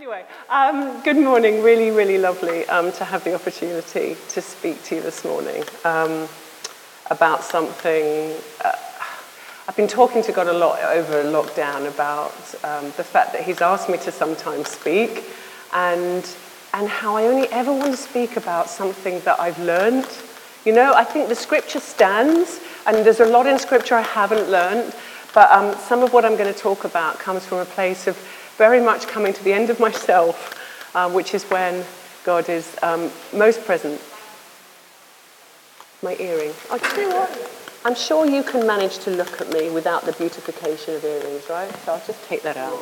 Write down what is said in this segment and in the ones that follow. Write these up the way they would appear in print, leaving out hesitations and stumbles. Anyway, good morning. Really, really lovely to have the opportunity to speak to you this morning about something. I've been talking to God a lot over lockdown about the fact that he's asked me to sometimes speak and how I only ever want to speak about something that I've learned. You know, I think the scripture stands, and there's a lot in scripture I haven't learned, but some of what I'm going to talk about comes from a place of very much coming to the end of myself, which is when God is most present. My earring. Oh, do you know what? I'm sure you can manage to look at me without the beautification of earrings, right? So I'll just take that out.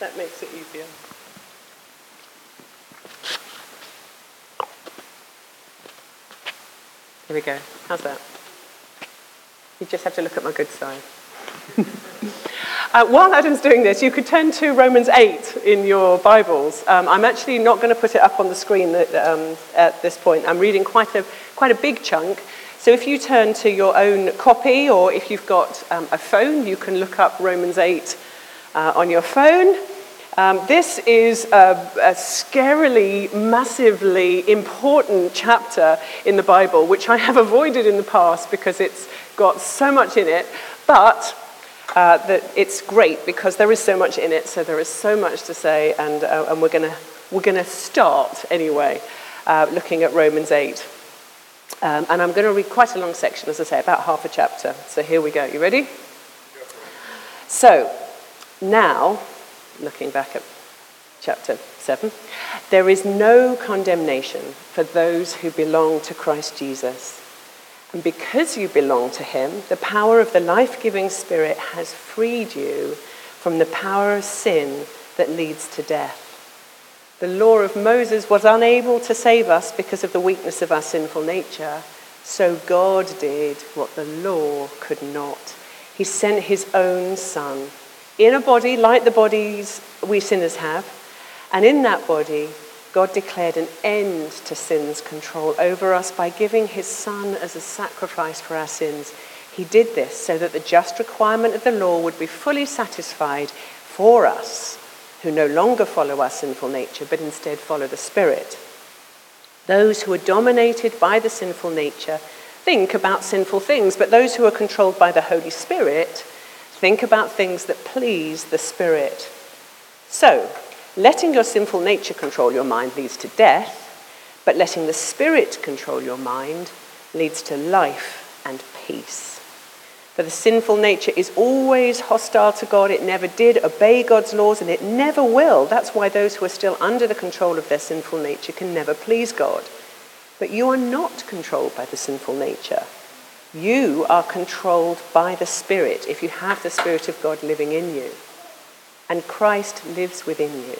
That makes it easier. Here we go. How's that? You just have to look at my good side. While Adam's doing this, you could turn to Romans 8 in your Bibles. I'm actually not going to put it up on the screen at this point. I'm reading quite a big chunk. So if you turn to your own copy, or if you've got a phone, you can look up Romans 8 on your phone. This is a scarily, massively important chapter in the Bible, which I have avoided in the past because it's got so much in it. But that it's great because there is so much in it, so there is so much to say, and we're gonna start anyway, looking at Romans 8, and I'm going to read quite a long section, as I say, about half a chapter. So here we go. You ready? So now, looking back at chapter 7, there is no condemnation for those who belong to Christ Jesus. And because you belong to him, the power of the life-giving Spirit has freed you from the power of sin that leads to death. The law of Moses was unable to save us because of the weakness of our sinful nature. So God did what the law could not. He sent his own Son in a body like the bodies we sinners have. And in that body, God declared an end to sin's control over us by giving his Son as a sacrifice for our sins. He did this so that the just requirement of the law would be fully satisfied for us, who no longer follow our sinful nature, but instead follow the Spirit. Those who are dominated by the sinful nature think about sinful things, but those who are controlled by the Holy Spirit think about things that please the Spirit. So, letting your sinful nature control your mind leads to death, but letting the Spirit control your mind leads to life and peace. For the sinful nature is always hostile to God. It never did obey God's laws, and it never will. That's why those who are still under the control of their sinful nature can never please God. But you are not controlled by the sinful nature. You are controlled by the Spirit if you have the Spirit of God living in you. And Christ lives within you.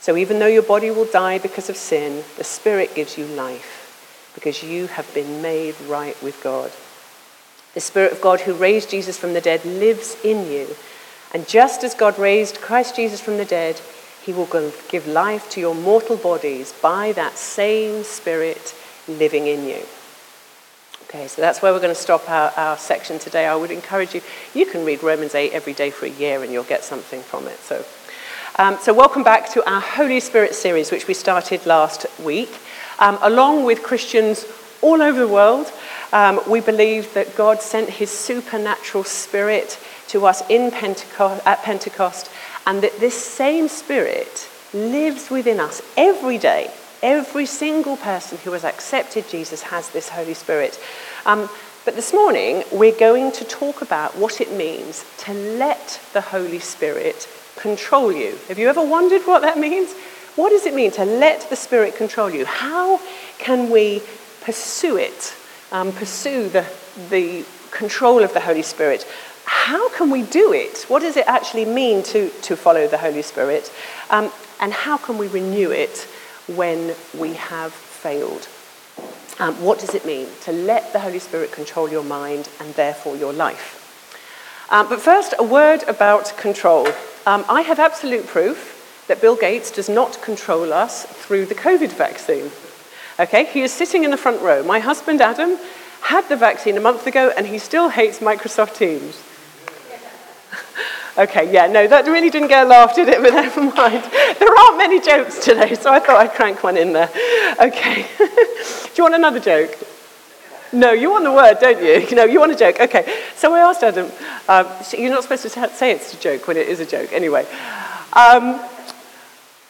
So even though your body will die because of sin, the Spirit gives you life because you have been made right with God. The Spirit of God who raised Jesus from the dead lives in you. And just as God raised Christ Jesus from the dead, he will give life to your mortal bodies by that same Spirit living in you. Okay, so that's where we're going to stop our section today. I would encourage you, you can read Romans 8 every day for a year and you'll get something from it. So welcome back to our Holy Spirit series, which we started last week. Along with Christians all over the world, we believe that God sent his supernatural Spirit to us in Pentecost, and that this same Spirit lives within us every day. Every single person who has accepted Jesus has this Holy Spirit. But this morning, we're going to talk about what it means to let the Holy Spirit control you. Have you ever wondered what that means? What does it mean to let the Spirit control you? How can we pursue it, pursue the control of the Holy Spirit? How can we do it? What does it actually mean to follow the Holy Spirit? And how can we renew it when we have failed? What does it mean to let the Holy Spirit control your mind and therefore your life? But first, a word about control. I have absolute proof that Bill Gates does not control us through the COVID vaccine. Okay, he is sitting in the front row. My husband, Adam, had the vaccine a month ago and he still hates Microsoft Teams. Okay, yeah, no, that really didn't get a laugh, did it? But never mind. There aren't many jokes today, so I thought I'd crank one in there. Okay. Do you want another joke? No, you want the word, don't you? No, you want a joke. Okay, so I asked Adam, you're not supposed to say it's a joke when it is a joke. Anyway,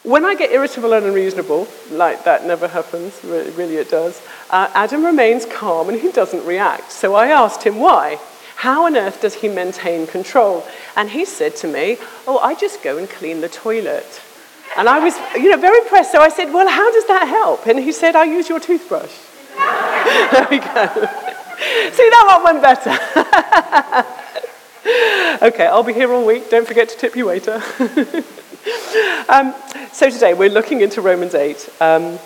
when I get irritable and unreasonable, like that never happens, really it does, Adam remains calm and he doesn't react. So I asked him why. How on earth does he maintain control? And he said to me, oh, I just go and clean the toilet. And I was, very impressed. So I said, well, how does that help? And he said, I use your toothbrush. There we go. See, that one went better. Okay, I'll be here all week. Don't forget to tip your waiter. So today we're looking into Romans 8. And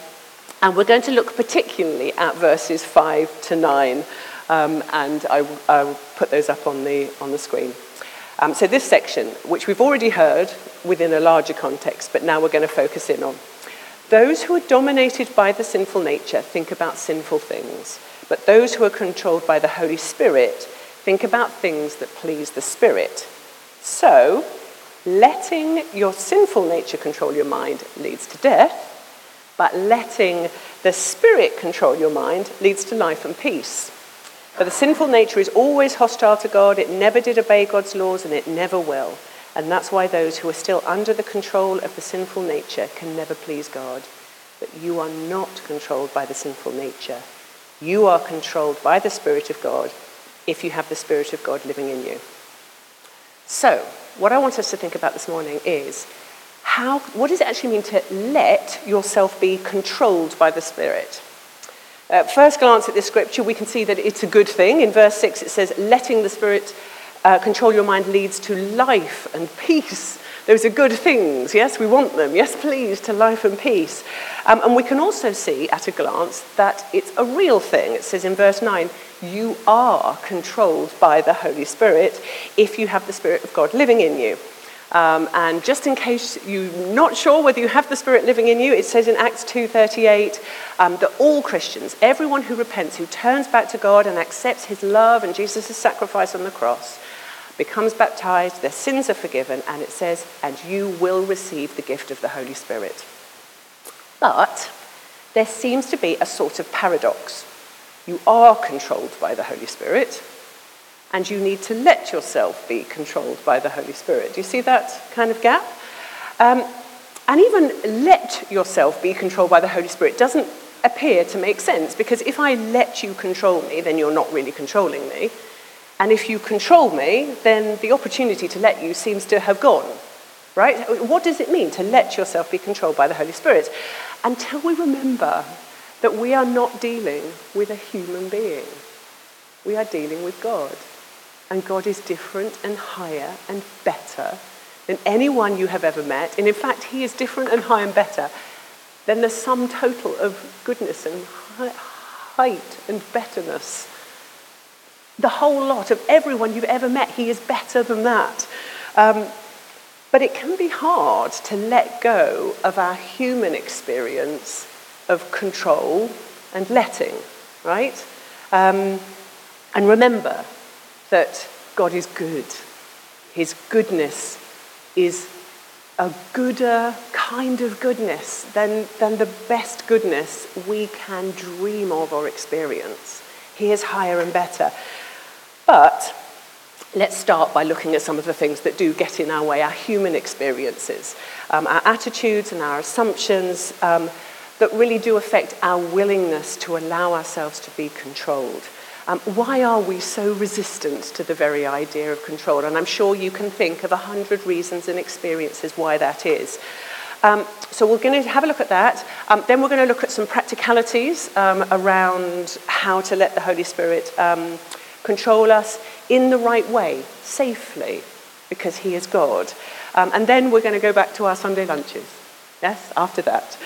we're going to look particularly at verses 5 to 9. And I will put those up on the screen. So this section, which we've already heard within a larger context, but now we're going to focus in on. Those who are dominated by the sinful nature think about sinful things, but those who are controlled by the Holy Spirit think about things that please the Spirit. So, letting your sinful nature control your mind leads to death, but letting the Spirit control your mind leads to life and peace. But the sinful nature is always hostile to God. It never did obey God's laws, and it never will. And that's why those who are still under the control of the sinful nature can never please God. But you are not controlled by the sinful nature. You are controlled by the Spirit of God if you have the Spirit of God living in you. So, what I want us to think about this morning is, what does it actually mean to let yourself be controlled by the Spirit? At first glance at this scripture, we can see that it's a good thing. In verse 6, it says, letting the Spirit control your mind leads to life and peace. Those are good things. Yes, we want them. Yes, please, to life and peace. And we can also see at a glance that it's a real thing. It says in verse 9, you are controlled by the Holy Spirit if you have the Spirit of God living in you. And just in case you're not sure whether you have the Spirit living in you, it says in Acts 2:38 that all Christians, everyone who repents, who turns back to God and accepts his love and Jesus' sacrifice on the cross, becomes baptized, their sins are forgiven, and it says, and you will receive the gift of the Holy Spirit. But there seems to be a sort of paradox. You are controlled by the Holy Spirit, and you need to let yourself be controlled by the Holy Spirit. Do you see that kind of gap? And even let yourself be controlled by the Holy Spirit doesn't appear to make sense, because if I let you control me, then you're not really controlling me. And if you control me, then the opportunity to let you seems to have gone, right? What does it mean to let yourself be controlled by the Holy Spirit? Until we remember that we are not dealing with a human being. We are dealing with God. And God is different and higher and better than anyone you have ever met. And in fact, he is different and higher and better than the sum total of goodness and height and betterness. The whole lot of everyone you've ever met, he is better than that. But it can be hard to let go of our human experience of control and letting, right? And remember that God is good. His goodness is a gooder kind of goodness than the best goodness we can dream of or experience. He is higher and better. But let's start by looking at some of the things that do get in our way, our human experiences, our attitudes and our assumptions that really do affect our willingness to allow ourselves to be controlled. Why are we so resistant to the very idea of control? And I'm sure you can think of 100 reasons and experiences why that is. So we're going to have a look at that. Then we're going to look at some practicalities around how to let the Holy Spirit control us in the right way, safely, because he is God. And then we're going to go back to our Sunday lunches. Yes, after that.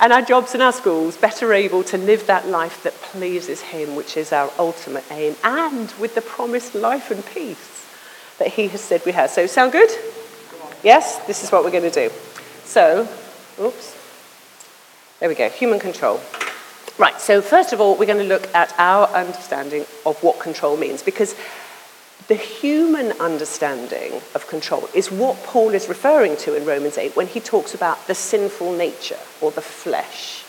And our jobs and our schools, better able to live that life that pleases him, which is our ultimate aim, and with the promised life and peace that he has said we have. So, sound good? Yes, this is what we're going to do. So, oops, there we go, human control. Right, so first of all, we're going to look at our understanding of what control means, because The human understanding of control is what Paul is referring to in Romans 8 when he talks about the sinful nature or the flesh.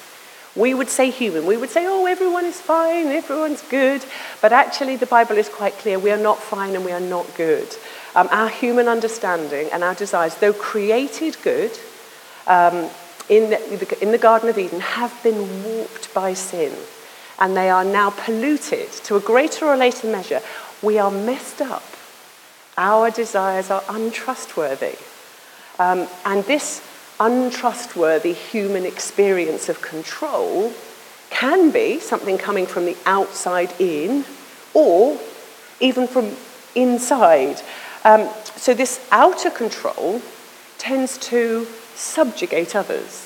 We would say human. We would say, oh, everyone is fine, everyone's good. But actually, the Bible is quite clear. We are not fine and we are not good. Our human understanding and our desires, though created good in the Garden of Eden, have been warped by sin. And they are now polluted to a greater or later measure. We are messed up. Our desires are untrustworthy. And this untrustworthy human experience of control can be something coming from the outside in, or even from inside. So this outer control tends to subjugate others.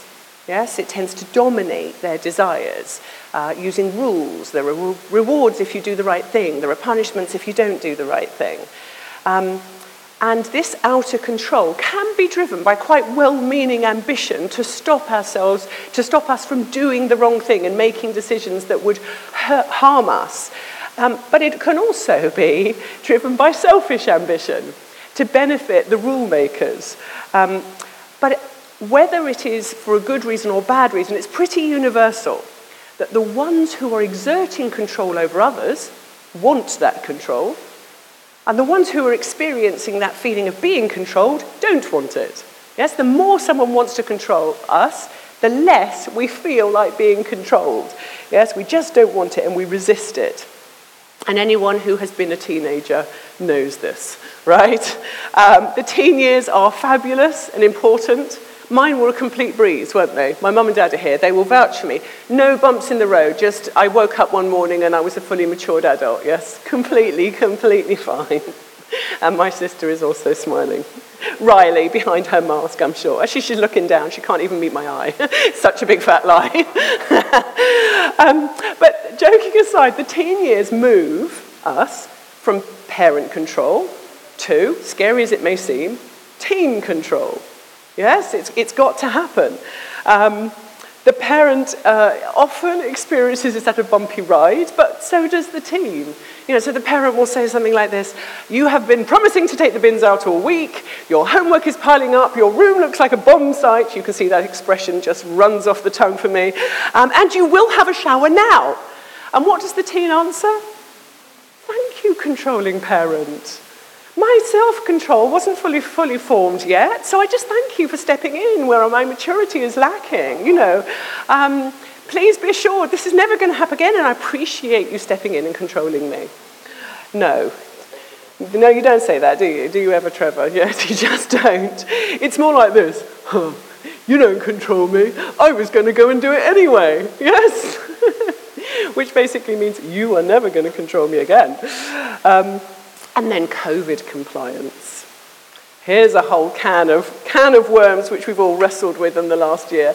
Yes, it tends to dominate their desires using rules. There are rewards if you do the right thing. There are punishments if you don't do the right thing. And this outer control can be driven by quite well-meaning ambition to stop us from doing the wrong thing and making decisions that would harm us. But it can also be driven by selfish ambition to benefit the rule makers. But whether it is for a good reason or bad reason, it's pretty universal that the ones who are exerting control over others want that control, and the ones who are experiencing that feeling of being controlled don't want it. Yes, the more someone wants to control us, the less we feel like being controlled. Yes, we just don't want it and we resist it. And anyone who has been a teenager knows this, right? The teen years are fabulous and important. Mine were a complete breeze, weren't they? My mum and dad are here. They will vouch for me. No bumps in the road. Just I woke up one morning and I was a fully matured adult, yes? Completely, completely fine. And my sister is also smiling. Riley, behind her mask, I'm sure. Actually, she's looking down. She can't even meet my eye. Such a big fat lie. But joking aside, the teen years move us from parent control to, scary as it may seem, teen control. Yes, it's got to happen. The parent often experiences this at a bumpy ride, but so does the teen. You know, so the parent will say something like this: you have been promising to take the bins out all week, your homework is piling up, your room looks like a bomb site, you can see that expression just runs off the tongue for me, and you will have a shower now. And what does the teen answer? Thank you, controlling parent. My self-control wasn't fully formed yet, so I just thank you for stepping in where my maturity is lacking, you know. Please be assured this is never going to happen again, and I appreciate you stepping in and controlling me. No, you don't say that, do you? Do you ever, Trevor? Yes, you just don't. It's more like this. Huh, you don't control me. I was going to go and do it anyway. Yes. Which basically means you are never going to control me again. And then COVID compliance. Here's a whole can of worms which we've all wrestled with in the last year.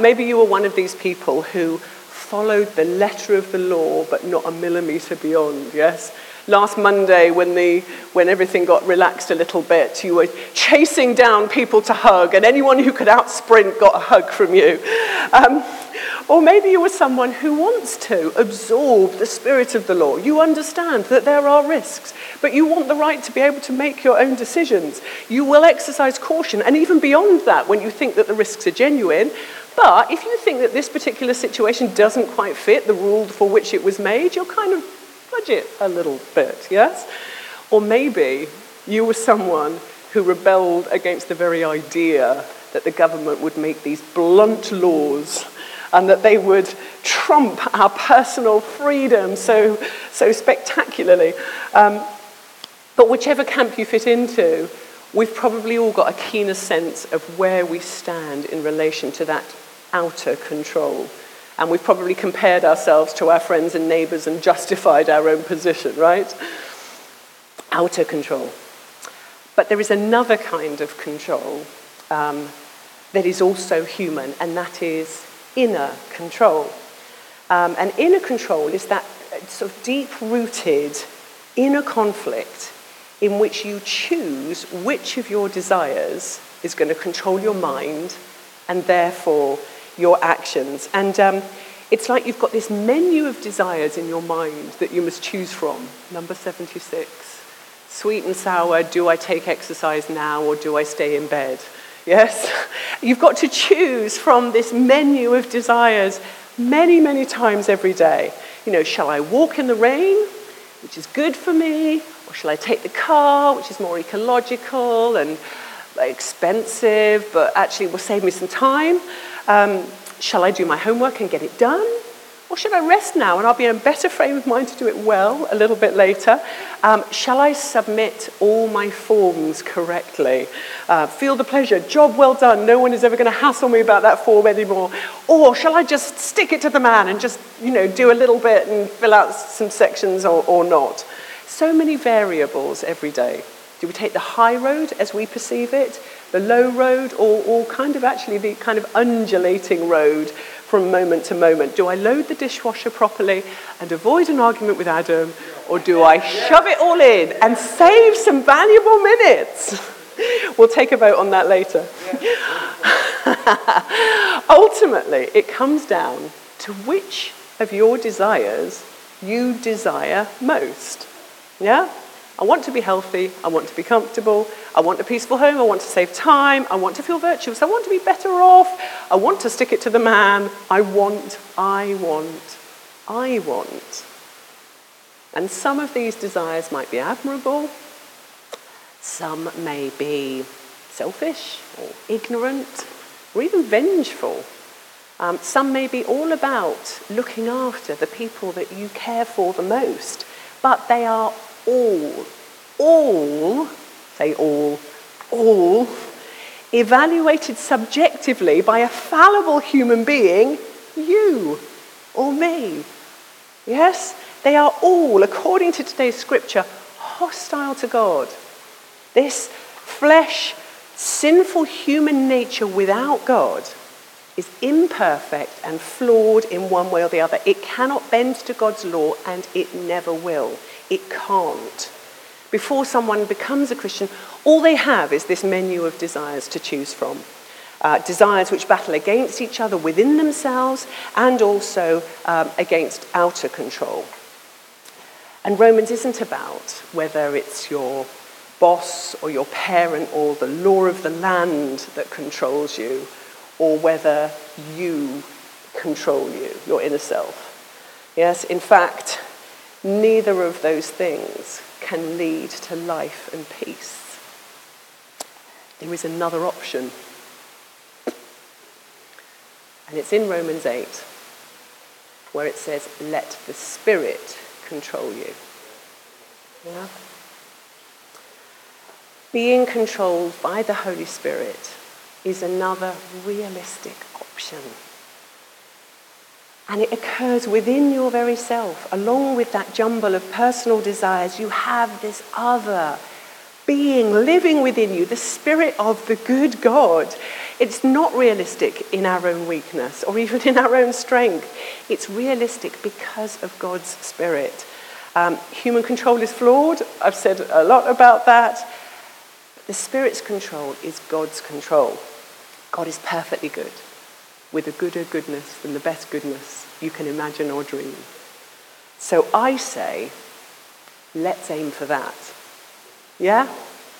Maybe you were one of these people who followed the letter of the law but not a millimetre beyond, yes? Last Monday when everything got relaxed a little bit, you were chasing down people to hug, and anyone who could out-sprint got a hug from you. Or maybe you were someone who wants to absorb the spirit of the law. You understand that there are risks, but you want the right to be able to make your own decisions. You will exercise caution, and even beyond that when you think that the risks are genuine. But if you think that this particular situation doesn't quite fit the rule for which it was made, you'll kind of budge it a little bit, yes? Or maybe you were someone who rebelled against the very idea that the government would make these blunt laws and that they would trump our personal freedom so spectacularly. But whichever camp you fit into, we've probably all got a keener sense of where we stand in relation to that outer control. And we've probably compared ourselves to our friends and neighbours and justified our own position, right? Outer control. But there is another kind of control that is also human, and that is inner control. And inner control is that sort of deep-rooted inner conflict in which you choose which of your desires is going to control your mind and therefore your actions. And it's like you've got this menu of desires in your mind that you must choose from. Number 76. Sweet and sour, do I take exercise now or do I stay in bed? Yes? You've got to choose from this menu of desires many, many times every day. You know, shall I walk in the rain, which is good for me, or shall I take the car, which is more ecological and expensive, but actually will save me some time? Shall I do my homework and get it done? Or should I rest now and I'll be in a better frame of mind to do it well a little bit later? Shall I submit all my forms correctly? Feel the pleasure, job well done, no one is ever going to hassle me about that form anymore. Or shall I just stick it to the man and just, you know, do a little bit and fill out some sections or not? So many variables every day. Do we take the high road as we perceive it, the low road, or kind of actually the kind of undulating road from moment to moment? Do I load the dishwasher properly and avoid an argument with Adam, or do I shove it all in and save some valuable minutes? We'll take a vote on that later. Ultimately, it comes down to which of your desires you desire most. Yeah? I want to be healthy, I want to be comfortable, I want a peaceful home, I want to save time, I want to feel virtuous, I want to be better off, I want to stick it to the man, I want. And some of these desires might be admirable, some may be selfish or ignorant or even vengeful. Some may be all about looking after the people that you care for the most, but they are all evaluated subjectively by a fallible human being, you or me. Yes? They are all, according to today's scripture, hostile to God. This flesh, sinful human nature without God is imperfect and flawed in one way or the other. It cannot bend to God's law, and it never will. It can't. Before someone becomes a Christian, all they have is this menu of desires to choose from. Desires which battle against each other within themselves and also against outer control. And Romans isn't about whether it's your boss or your parent or the law of the land that controls you, or whether you control you, your inner self. Yes, in fact, neither of those things can lead to life and peace. There is another option. And it's in Romans 8, where it says, let the Spirit control you. Yeah? Being controlled by the Holy Spirit is another realistic option. And it occurs within your very self. Along with that jumble of personal desires, you have this other being living within you, the Spirit of the good God. It's not realistic in our own weakness or even in our own strength. It's realistic because of God's Spirit. Human control is flawed. I've said a lot about that. The Spirit's control is God's control. God is perfectly good, with a gooder goodness than the best goodness you can imagine or dream. So I say, let's aim for that. Yeah?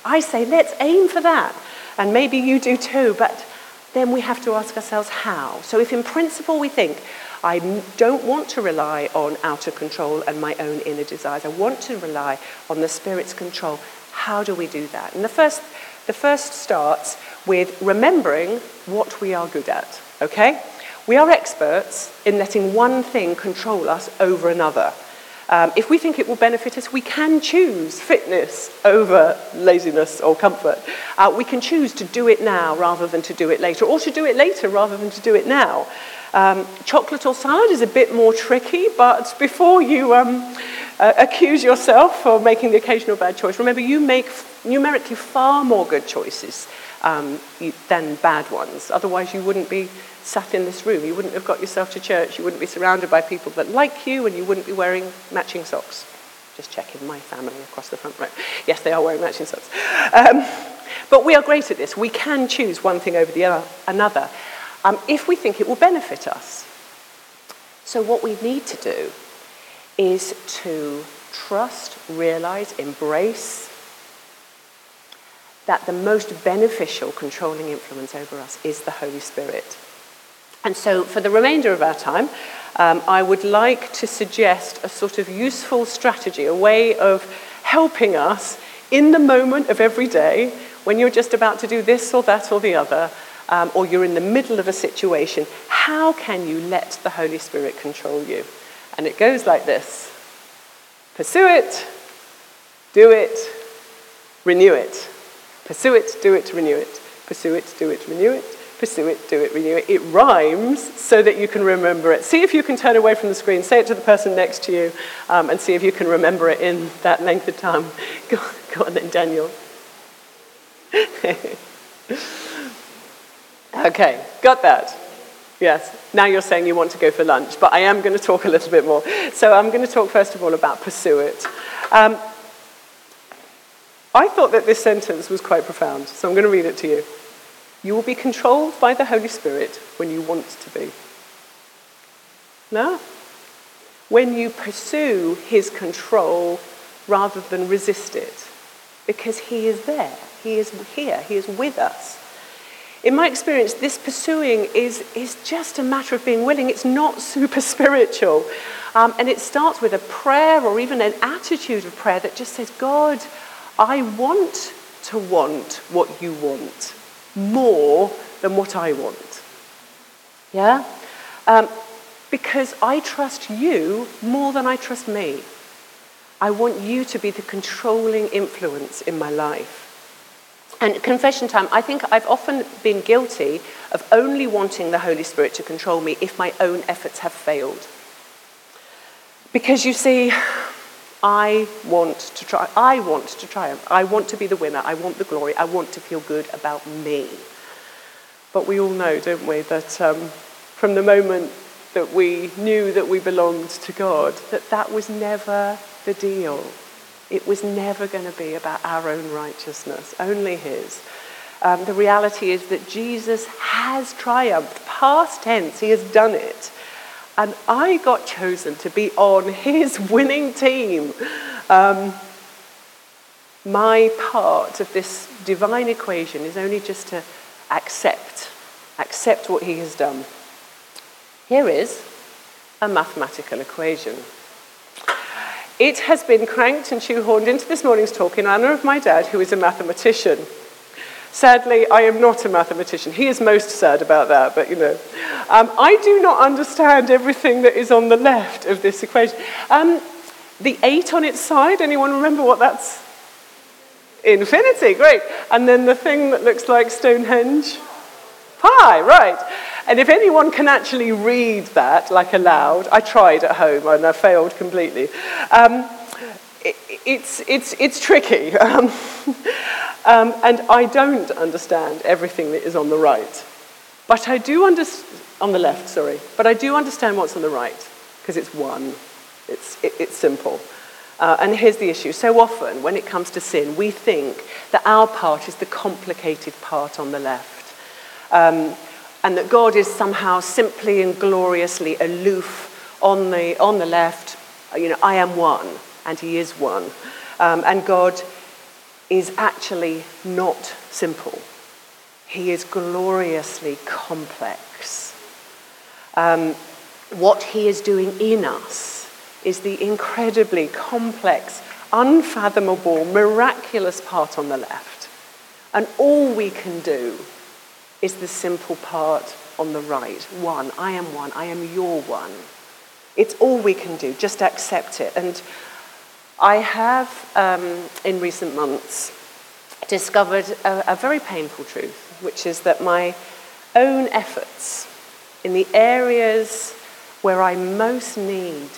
I say, let's aim for that. And maybe you do too, but then we have to ask ourselves how. So if in principle we think, I don't want to rely on outer control and my own inner desires, I want to rely on the Spirit's control, how do we do that? And the first starts with remembering what we are good at, okay? We are experts in letting one thing control us over another. If we think it will benefit us, we can choose fitness over laziness or comfort. We can choose to do it now rather than to do it later, or to do it later rather than to do it now. Chocolate or salad is a bit more tricky, but before you accuse yourself for making the occasional bad choice, remember you make numerically far more good choices than bad ones. Otherwise, you wouldn't be sat in this room. You wouldn't have got yourself to church. You wouldn't be surrounded by people that like you, and you wouldn't be wearing matching socks. Just checking my family across the front row. Yes, they are wearing matching socks. But we are great at this. We can choose one thing over the another if we think it will benefit us. So what we need to do is to trust, realize, embrace, that the most beneficial controlling influence over us is the Holy Spirit. And so for the remainder of our time, I would like to suggest a sort of useful strategy, a way of helping us in the moment of every day when you're just about to do this or that or the other, or you're in the middle of a situation. How can you let the Holy Spirit control you? And it goes like this. Pursue it, do it, renew it. Pursue it, do it, renew it. Pursue it, do it, renew it. Pursue it, do it, renew it. It rhymes so that you can remember it. See if you can turn away from the screen, say it to the person next to you, and see if you can remember it in that length of time. Go on then, Daniel. Okay, got that. Yes, now you're saying you want to go for lunch, but I am going to talk a little bit more. So I'm going to talk, first of all, about pursue it. I thought that this sentence was quite profound, so I'm going to read it to you. You will be controlled by the Holy Spirit when you want to be. No? When you pursue his control rather than resist it, because he is there, he is here, he is with us. In my experience, this pursuing is just a matter of being willing. It's not super spiritual. And it starts with a prayer or even an attitude of prayer that just says, God, I want to want what you want more than what I want. Yeah? Because I trust you more than I trust me. I want you to be the controlling influence in my life. And confession time, I think I've often been guilty of only wanting the Holy Spirit to control me if my own efforts have failed. Because you see, I want to triumph. I want to be the winner. I want the glory. I want to feel good about me. But we all know, don't we, that from the moment that we knew that we belonged to God, that was never the deal. It was never going to be about our own righteousness, only his. The reality is that Jesus has triumphed, past tense, he has done it. And I got chosen to be on his winning team. My part of this divine equation is only just to accept what he has done. Here is a mathematical equation. It has been cranked and shoehorned into this morning's talk in honor of my dad, who is a mathematician. Sadly, I am not a mathematician. He is most sad about that, but you know. I do not understand everything that is on the left of this equation. The 8 on its side, anyone remember what that's? Infinity, great. And then the thing that looks like Stonehenge? Pi, right. And if anyone can actually read that, like aloud, I tried at home and I failed completely. It's tricky. And I don't understand everything that is on the right. But I do understand, on the left, sorry. But I do understand what's on the right, because it's one. It's simple. And here's the issue. So often, when it comes to sin, we think that our part is the complicated part on the left. And that God is somehow simply and gloriously aloof on the left. You know, I am one, and he is one. And God is actually not simple. He is gloriously complex. What he is doing in us is the incredibly complex, unfathomable, miraculous part on the left. And all we can do is the simple part on the right. One, I am your one. It's all we can do, just accept it. And I have, in recent months, discovered a very painful truth, which is that my own efforts in the areas where I most need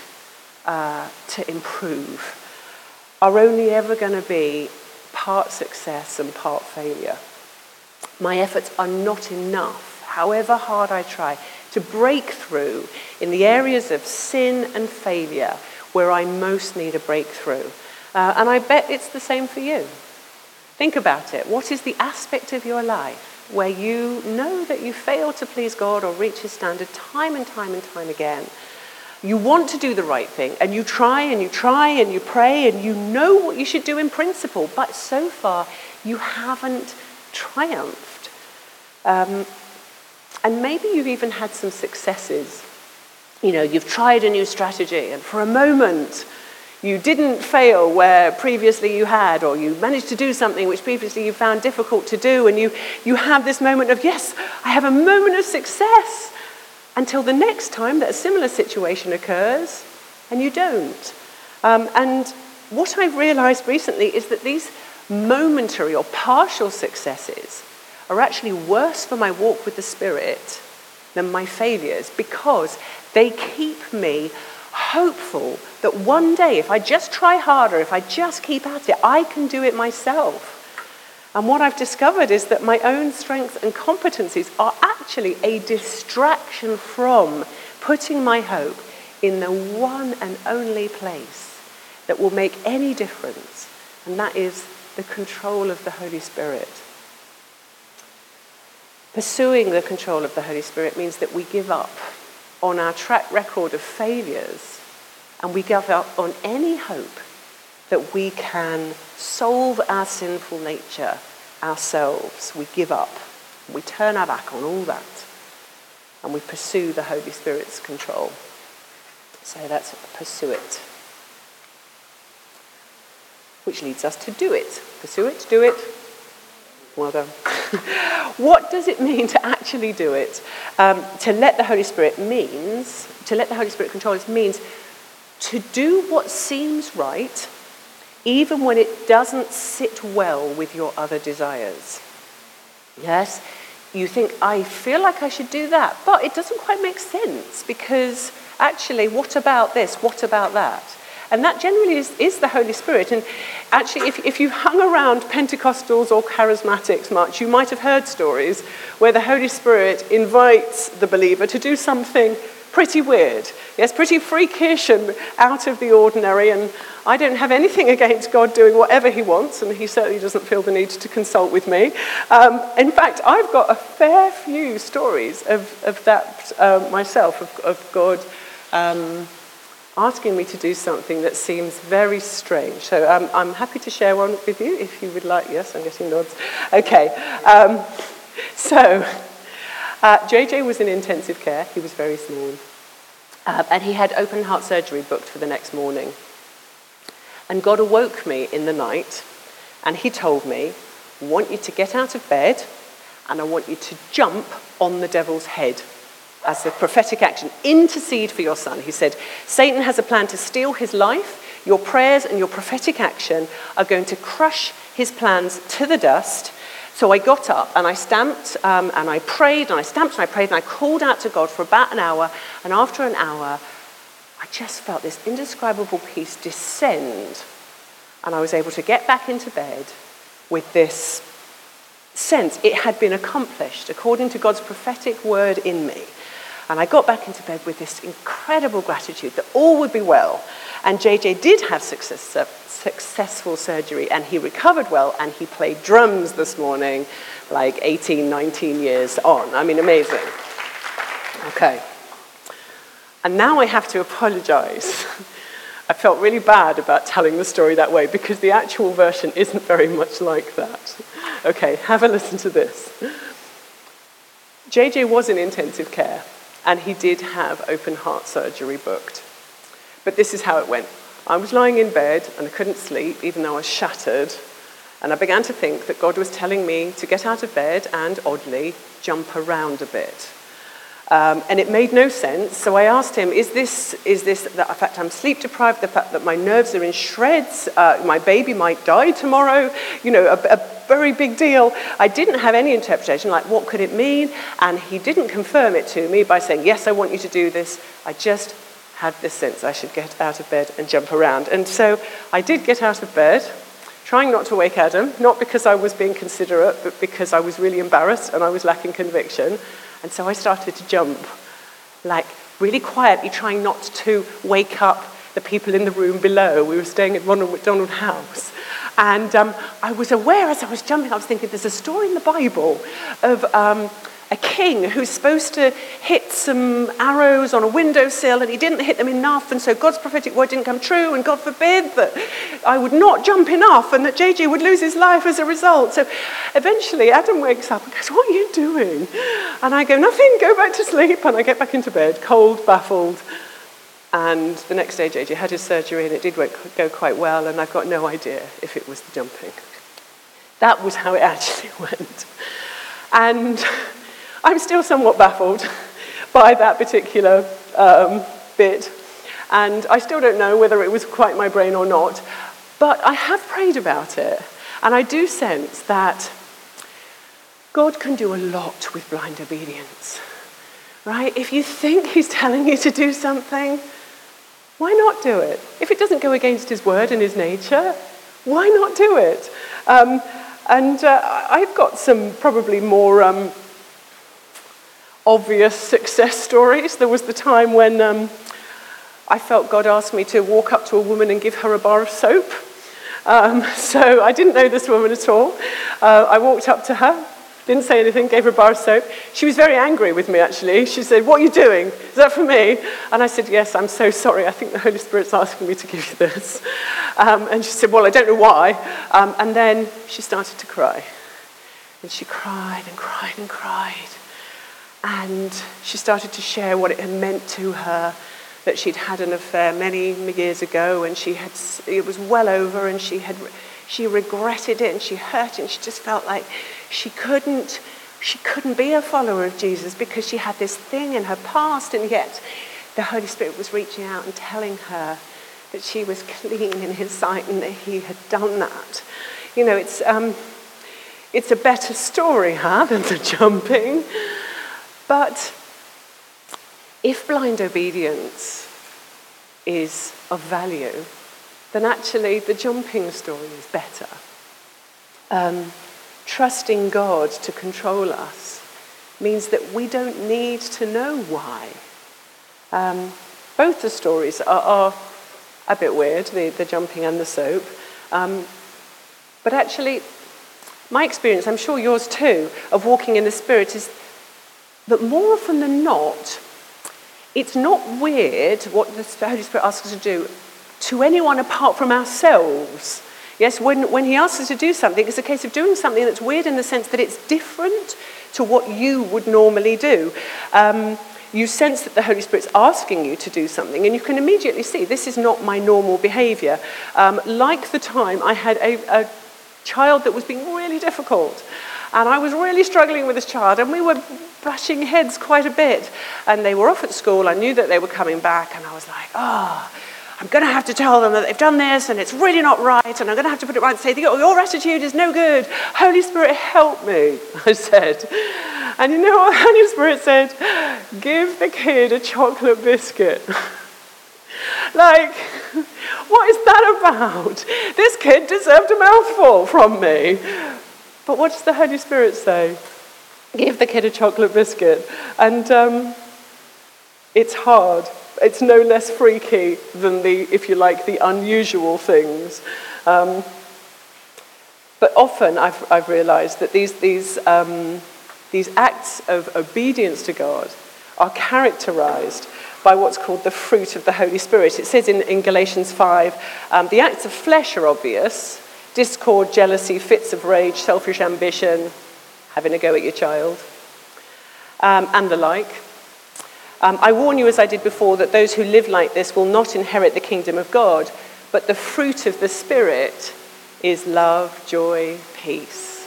to improve are only ever going to be part success and part failure. My efforts are not enough, however hard I try, to break through in the areas of sin and failure where I most need a breakthrough. And I bet it's the same for you. Think about it. What is the aspect of your life where you know that you fail to please God or reach his standard time and time and time again? You want to do the right thing, and you try and you try and you pray, and you know what you should do in principle, but so far you haven't triumphed. And maybe you've even had some successes. You know, you've tried a new strategy, and for a moment, you didn't fail where previously you had, or you managed to do something which previously you found difficult to do, and you have this moment of, yes, I have a moment of success, until the next time that a similar situation occurs, and you don't. And what I've realized recently is that these momentary or partial successes are actually worse for my walk with the Spirit than my failures, because they keep me hopeful that one day, if I just try harder, if I just keep at it, I can do it myself. And what I've discovered is that my own strengths and competencies are actually a distraction from putting my hope in the one and only place that will make any difference, and that is the control of the Holy Spirit. Pursuing the control of the Holy Spirit means that we give up on our track record of failures, and we give up on any hope that we can solve our sinful nature ourselves. We give up. We turn our back on all that, and we pursue the Holy Spirit's control. So that's pursue it. Which leads us to do it. Pursue it, do it. Well done. What does it mean to actually do it? To let the Holy Spirit control us means to do what seems right, even when it doesn't sit well with your other desires. Yes, you think, I feel like I should do that, but it doesn't quite make sense, because actually, what about this? What about that? And that generally is the Holy Spirit. And actually, if you've hung around Pentecostals or charismatics much, you might have heard stories where the Holy Spirit invites the believer to do something pretty weird. Yes, pretty freakish and out of the ordinary. And I don't have anything against God doing whatever he wants, and he certainly doesn't feel the need to consult with me. In fact, I've got a fair few stories of that myself, of God asking me to do something that seems very strange. So I'm happy to share one with you if you would like. Yes, I'm getting nods. Okay. JJ was in intensive care. He was very small. And he had open heart surgery booked for the next morning. And God awoke me in the night, and he told me, I want you to get out of bed, and I want you to jump on the devil's head. As a prophetic action, intercede for your son. He said, Satan has a plan to steal his life. Your prayers and your prophetic action are going to crush his plans to the dust. So I got up and I stamped and I prayed and I stamped and I prayed and I called out to God for about an hour. And after an hour, I just felt this indescribable peace descend. And I was able to get back into bed with this sense it had been accomplished according to God's prophetic word in me. And I got back into bed with this incredible gratitude that all would be well. And JJ did have successful surgery, and he recovered well, and he played drums this morning, like 18, 19 years on. I mean, amazing. Okay. And now I have to apologize. I felt really bad about telling the story that way, because the actual version isn't very much like that. Okay, have a listen to this. JJ was in intensive care, and he did have open heart surgery booked. But this is how it went. I was lying in bed, and I couldn't sleep, even though I was shattered. And I began to think that God was telling me to get out of bed and, oddly, jump around a bit. And it made no sense, so I asked him, is this the fact I'm sleep deprived, the fact that my nerves are in shreds, my baby might die tomorrow, you know, a very big deal. I didn't have any interpretation, like what could it mean? And he didn't confirm it to me by saying, yes, I want you to do this. I just had this sense I should get out of bed and jump around. And so I did get out of bed, trying not to wake Adam, not because I was being considerate, but because I was really embarrassed and I was lacking conviction. And so I started to jump, like really quietly, trying not to wake up the people in the room below. We were staying at Ronald McDonald House. And I was aware as I was jumping, I was thinking, there's a story in the Bible of a a king who's supposed to hit some arrows on a windowsill, and he didn't hit them enough, and so God's prophetic word didn't come true, and God forbid that I would not jump enough and that JJ would lose his life as a result. So eventually Adam wakes up and goes, "What are you doing?" And I go, "Nothing, go back to sleep." And I get back into bed, cold, baffled. And the next day JJ had his surgery, and it did go quite well, and I've got no idea if it was the jumping. That was how it actually went. And I'm still somewhat baffled by that particular bit. And I still don't know whether it was quite my brain or not. But I have prayed about it. And I do sense that God can do a lot with blind obedience. Right? If you think he's telling you to do something, why not do it? If it doesn't go against his word and his nature, why not do it? I've got some probably more obvious success stories. There was the time when I felt God asked me to walk up to a woman and give her a bar of soap. So I didn't know this woman at all. I walked up to her, didn't say anything, gave her a bar of soap. She was very angry with me, actually. She said, "What are you doing? Is that for me?" And I said, "Yes, I'm so sorry. I think the Holy Spirit's asking me to give you this." And she said, "Well, I don't know why." And then she started to cry. And she cried and cried and cried. And she started to share what it had meant to her, that she'd had an affair many years ago, and it was well over, and she regretted it, and she hurt it, and she just felt like she couldn't be a follower of Jesus because she had this thing in her past, and yet the Holy Spirit was reaching out and telling her that she was clean in his sight and that he had done that. You know, it's a better story, than the jumping. But if blind obedience is of value, then actually the jumping story is better. Trusting God to control us means that we don't need to know why. Both the stories are a bit weird, the jumping and the soap. But actually, my experience, I'm sure yours too, of walking in the Spirit is that more often than not, it's not weird what the Holy Spirit asks us to do to anyone apart from ourselves. Yes, when he asks us to do something, it's a case of doing something that's weird in the sense that it's different to what you would normally do. You sense that the Holy Spirit's asking you to do something, and you can immediately see, this is not my normal behaviour. Like the time I had a child that was being really difficult, and I was really struggling with this child, and we were bashing heads quite a bit, and they were off at school. I knew that they were coming back, and I was like, I'm going to have to tell them that they've done this, and it's really not right, and I'm going to have to put it right and say, your attitude is no good. Holy Spirit, help me, I said. And you know what the Holy Spirit said? Give the kid a chocolate biscuit. Like, what is that about? This kid deserved a mouthful from me. But what does the Holy Spirit say? Give the kid a chocolate biscuit. And it's hard. It's no less freaky than the unusual things. But often I've realised that these acts of obedience to God are characterised by what's called the fruit of the Holy Spirit. It says in Galatians 5, the acts of flesh are obvious: discord, jealousy, fits of rage, selfish ambition, having a go at your child, and the like. I warn you, as I did before, that those who live like this will not inherit the kingdom of God, but the fruit of the Spirit is love, joy, peace,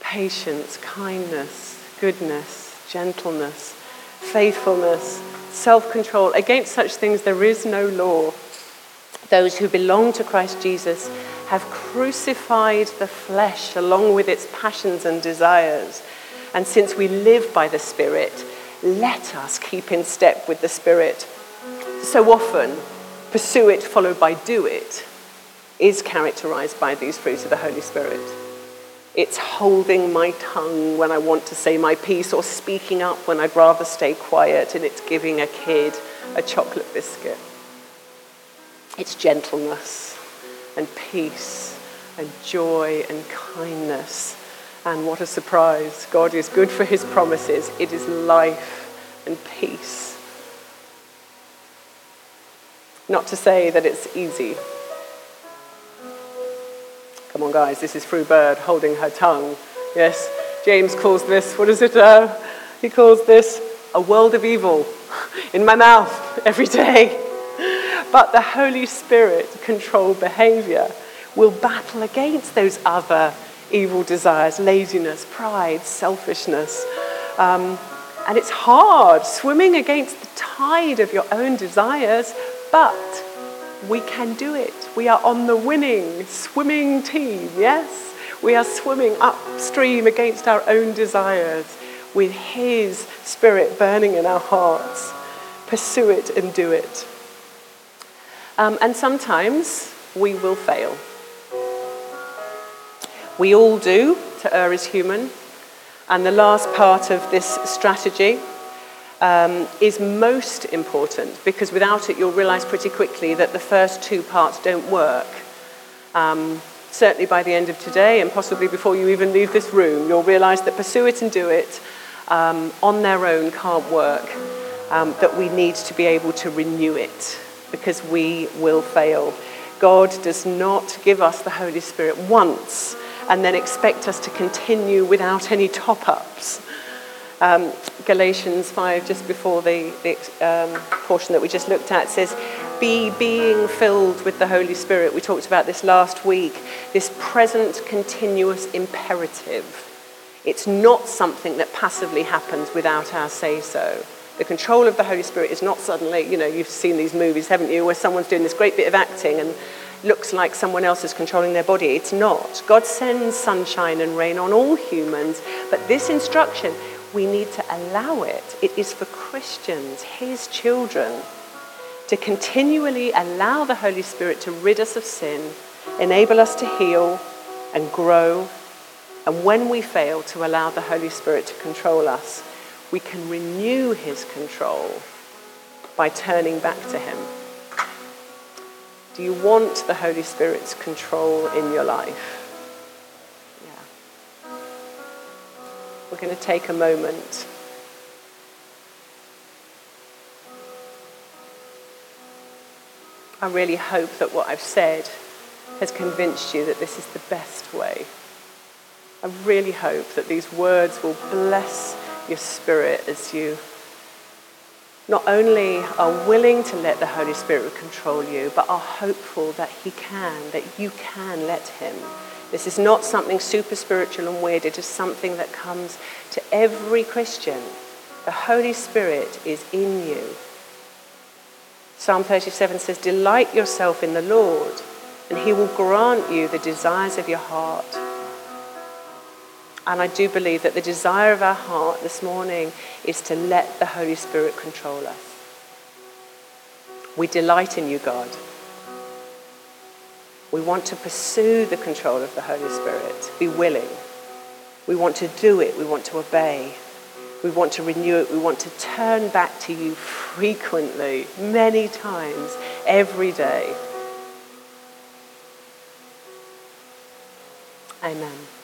patience, kindness, goodness, gentleness, faithfulness, self-control. Against such things there is no law. Those who belong to Christ Jesus have crucified the flesh along with its passions and desires. And since we live by the Spirit, let us keep in step with the Spirit. So often, pursue it followed by do it is characterised by these fruits of the Holy Spirit. It's holding my tongue when I want to say my piece, or speaking up when I'd rather stay quiet, and it's giving a kid a chocolate biscuit. It's gentleness and peace and joy and kindness And what a surprise. God is good for his promises. It is life and peace. Not to say that it's easy. Come on, guys. This is Fru Bird holding her tongue. Yes, James calls this, what is it? He calls this a world of evil in my mouth every day. But the Holy Spirit-controlled behavior will battle against those other evil desires, laziness, pride, selfishness. And it's hard swimming against the tide of your own desires, but we can do it. We are on the winning swimming team, yes? We are swimming upstream against our own desires with his Spirit burning in our hearts. Pursue it and do it. And sometimes we will fail. We all do, to err is human. And the last part of this strategy is most important, because without it you'll realise pretty quickly that the first two parts don't work. Certainly by the end of today, and possibly before you even leave this room, you'll realise that pursue it and do it on their own can't work, that we need to be able to renew it, because we will fail. God does not give us the Holy Spirit once and then expect us to continue without any top-ups. Galatians 5, just before the portion that we just looked at, says, "Be being filled with the Holy Spirit." We talked about this last week. This present continuous imperative. It's not something that passively happens without our say-so. The control of the Holy Spirit is not suddenly, you know, you've seen these movies, haven't you, where someone's doing this great bit of acting and looks like someone else is controlling their body. It's not. God sends sunshine and rain on all humans, but this instruction, we need to allow it. It is for Christians, his children, to continually allow the Holy Spirit to rid us of sin, enable us to heal and grow, and when we fail, to allow the Holy Spirit to control us. We can renew his control by turning back to him. Do you want the Holy Spirit's control in your life? Yeah. We're going to take a moment. I really hope that what I've said has convinced you that this is the best way. I really hope that these words will bless your spirit as you not only are willing to let the Holy Spirit control you, but are hopeful that he can, that you can let him. This is not something super spiritual and weird. It is something that comes to every Christian. The Holy Spirit is in you. Psalm 37 says, "Delight yourself in the Lord, and he will grant you the desires of your heart." And I do believe that the desire of our heart this morning is to let the Holy Spirit control us. We delight in you, God. We want to pursue the control of the Holy Spirit, be willing. We want to do it. We want to obey. We want to renew it. We want to turn back to you frequently, many times, every day. Amen.